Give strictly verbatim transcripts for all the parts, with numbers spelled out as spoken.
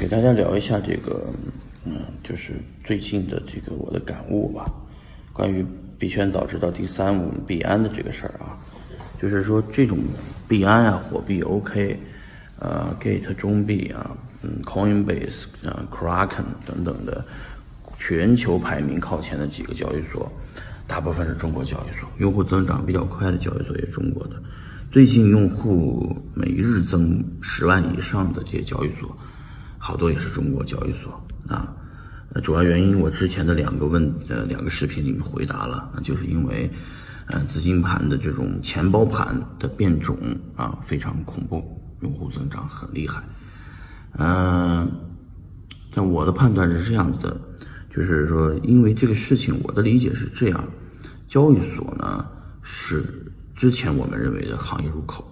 给大家聊一下这个，嗯，就是最近的这个我的感悟吧，关于币圈早知道第三五币安的这个事儿啊，就是说这种币安啊、火币 OK， 呃 Gate 中币啊，嗯 Coinbase 啊、Kraken 等等的全球排名靠前的几个交易所，大部分是中国交易所，用户增长比较快的交易所也是中国的。最近用户每日增十万以上的这些交易所，好多也是中国交易所啊。主要原因我之前的两个问呃两个视频里面回答了，就是因为呃资金盘的这种钱包盘的变种啊非常恐怖，用户增长很厉害。嗯、呃，但我的判断是这样子的，就是说因为这个事情我的理解是这样，交易所呢是。之前我们认为的行业入口，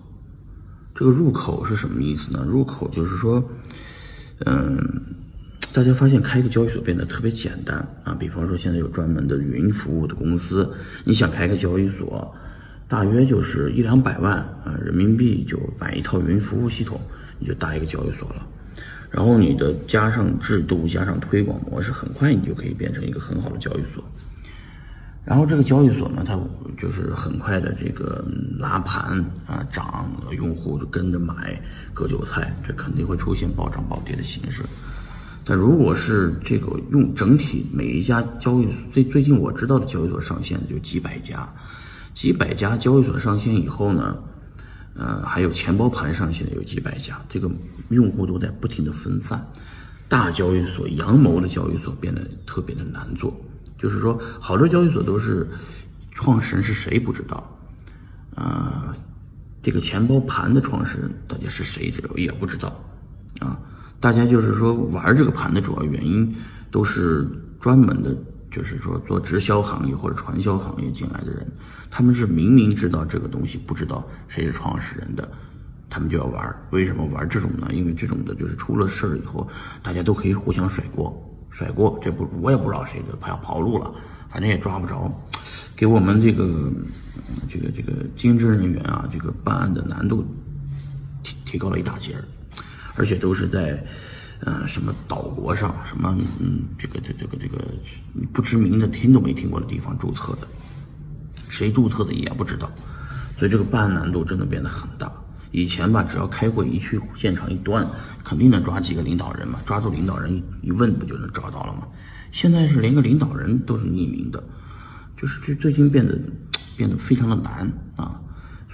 这个入口是什么意思呢？入口就是说，嗯，大家发现开一个交易所变得特别简单啊。比方说现在有专门的云服务的公司，你想开个交易所，大约就是一两百万啊人民币就买一套云服务系统，你就搭一个交易所了。然后你的加上制度，加上推广模式，很快你就可以变成一个很好的交易所。然后这个交易所呢，它就是很快的这个拉盘啊涨，用户就跟着买割韭菜，这肯定会出现暴涨暴跌的形式。但如果是这个用整体每一家交易所，最最近我知道的交易所上线就几百家，几百家交易所上线以后呢，呃，还有钱包盘上线有几百家，这个用户都在不停的分散，大交易所阳谋的交易所变得特别的难做。就是说，好多交易所都是创始人是谁不知道，啊、呃，这个钱包盘的创始人大家是谁知道也不知道，啊，大家就是说玩这个盘的主要原因都是专门的，就是说做直销行业或者传销行业进来的人，他们是明明知道这个东西，不知道谁是创始人的，他们就要玩。为什么玩这种呢？因为这种的就是出了事儿以后，大家都可以互相甩锅。甩锅，这不我也不知道谁的，他要跑路了，反正也抓不着，给我们这个这个这个经侦人员啊，这个办案的难度提提高了一大截，而且都是在呃什么岛国上，什么嗯这个这这个这个不知名的听都没听过的地方注册的，谁注册的也不知道，所以这个办案难度真的变得很大。以前吧，只要开会一去现场一端，肯定能抓几个领导人嘛，抓住领导人一问不就能找到了吗？现在是连个领导人都是匿名的，就是这最近变得变得非常的难啊。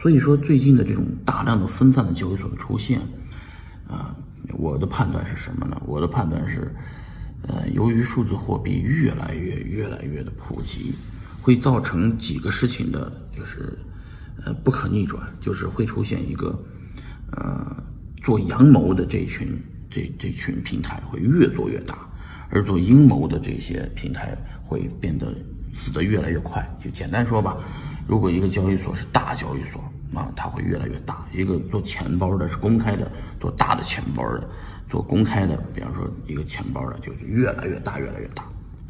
所以说最近的这种大量的分散的交易所的出现，啊，我的判断是什么呢？我的判断是，呃，由于数字货币越来越越来越的普及，会造成几个事情的，就是。呃，不可逆转，就是会出现一个，呃，做阳谋的这群这这群平台会越做越大，而做阴谋的这些平台会变得死得越来越快。就简单说吧，如果一个交易所是大交易所啊，它会越来越大；一个做钱包的是公开的，做大的钱包的，做公开的，比方说一个钱包的，就是越来越大，越来越大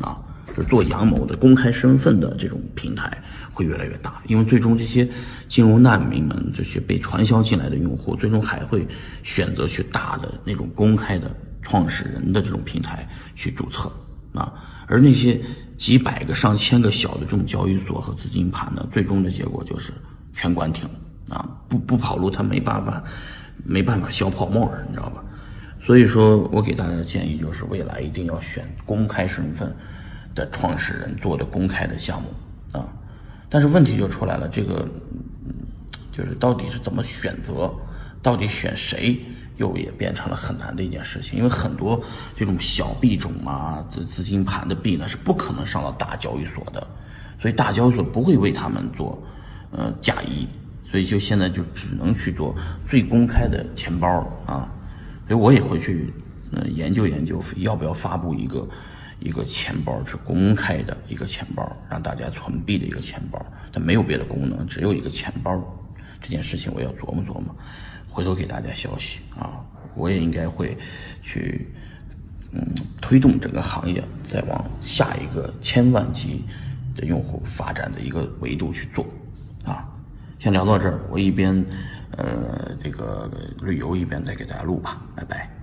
啊。就是做阳谋的、公开身份的这种平台会越来越大，因为最终这些金融难民们、这些被传销进来的用户，最终还会选择去大的那种公开的创始人的这种平台去注册啊。而那些几百个、上千个小的这种交易所和资金盘呢，最终的结果就是全关停啊，不不跑路，他没办法，没办法消泡沫，你知道吧？所以说我给大家建议就是，未来一定要选公开身份。的创始人做的公开的项目啊，但是问题就出来了，这个就是到底是怎么选择，到底选谁，又也变成了很难的一件事情。因为很多这种小币种啊、资资金盘的币呢，是不可能上到大交易所的，所以大交易所不会为他们做呃嫁衣，所以就现在就只能去做最公开的钱包啊。所以我也会去呃研究研究，要不要发布一个。一个钱包是公开的一个钱包，让大家存币的一个钱包，但没有别的功能，只有一个钱包。这件事情我要琢磨琢磨，回头给大家消息啊！我也应该会去，嗯，推动整个行业再往下一个千万级的用户发展的一个维度去做啊！先聊到这儿，我一边呃这个旅游一边再给大家录吧，拜拜。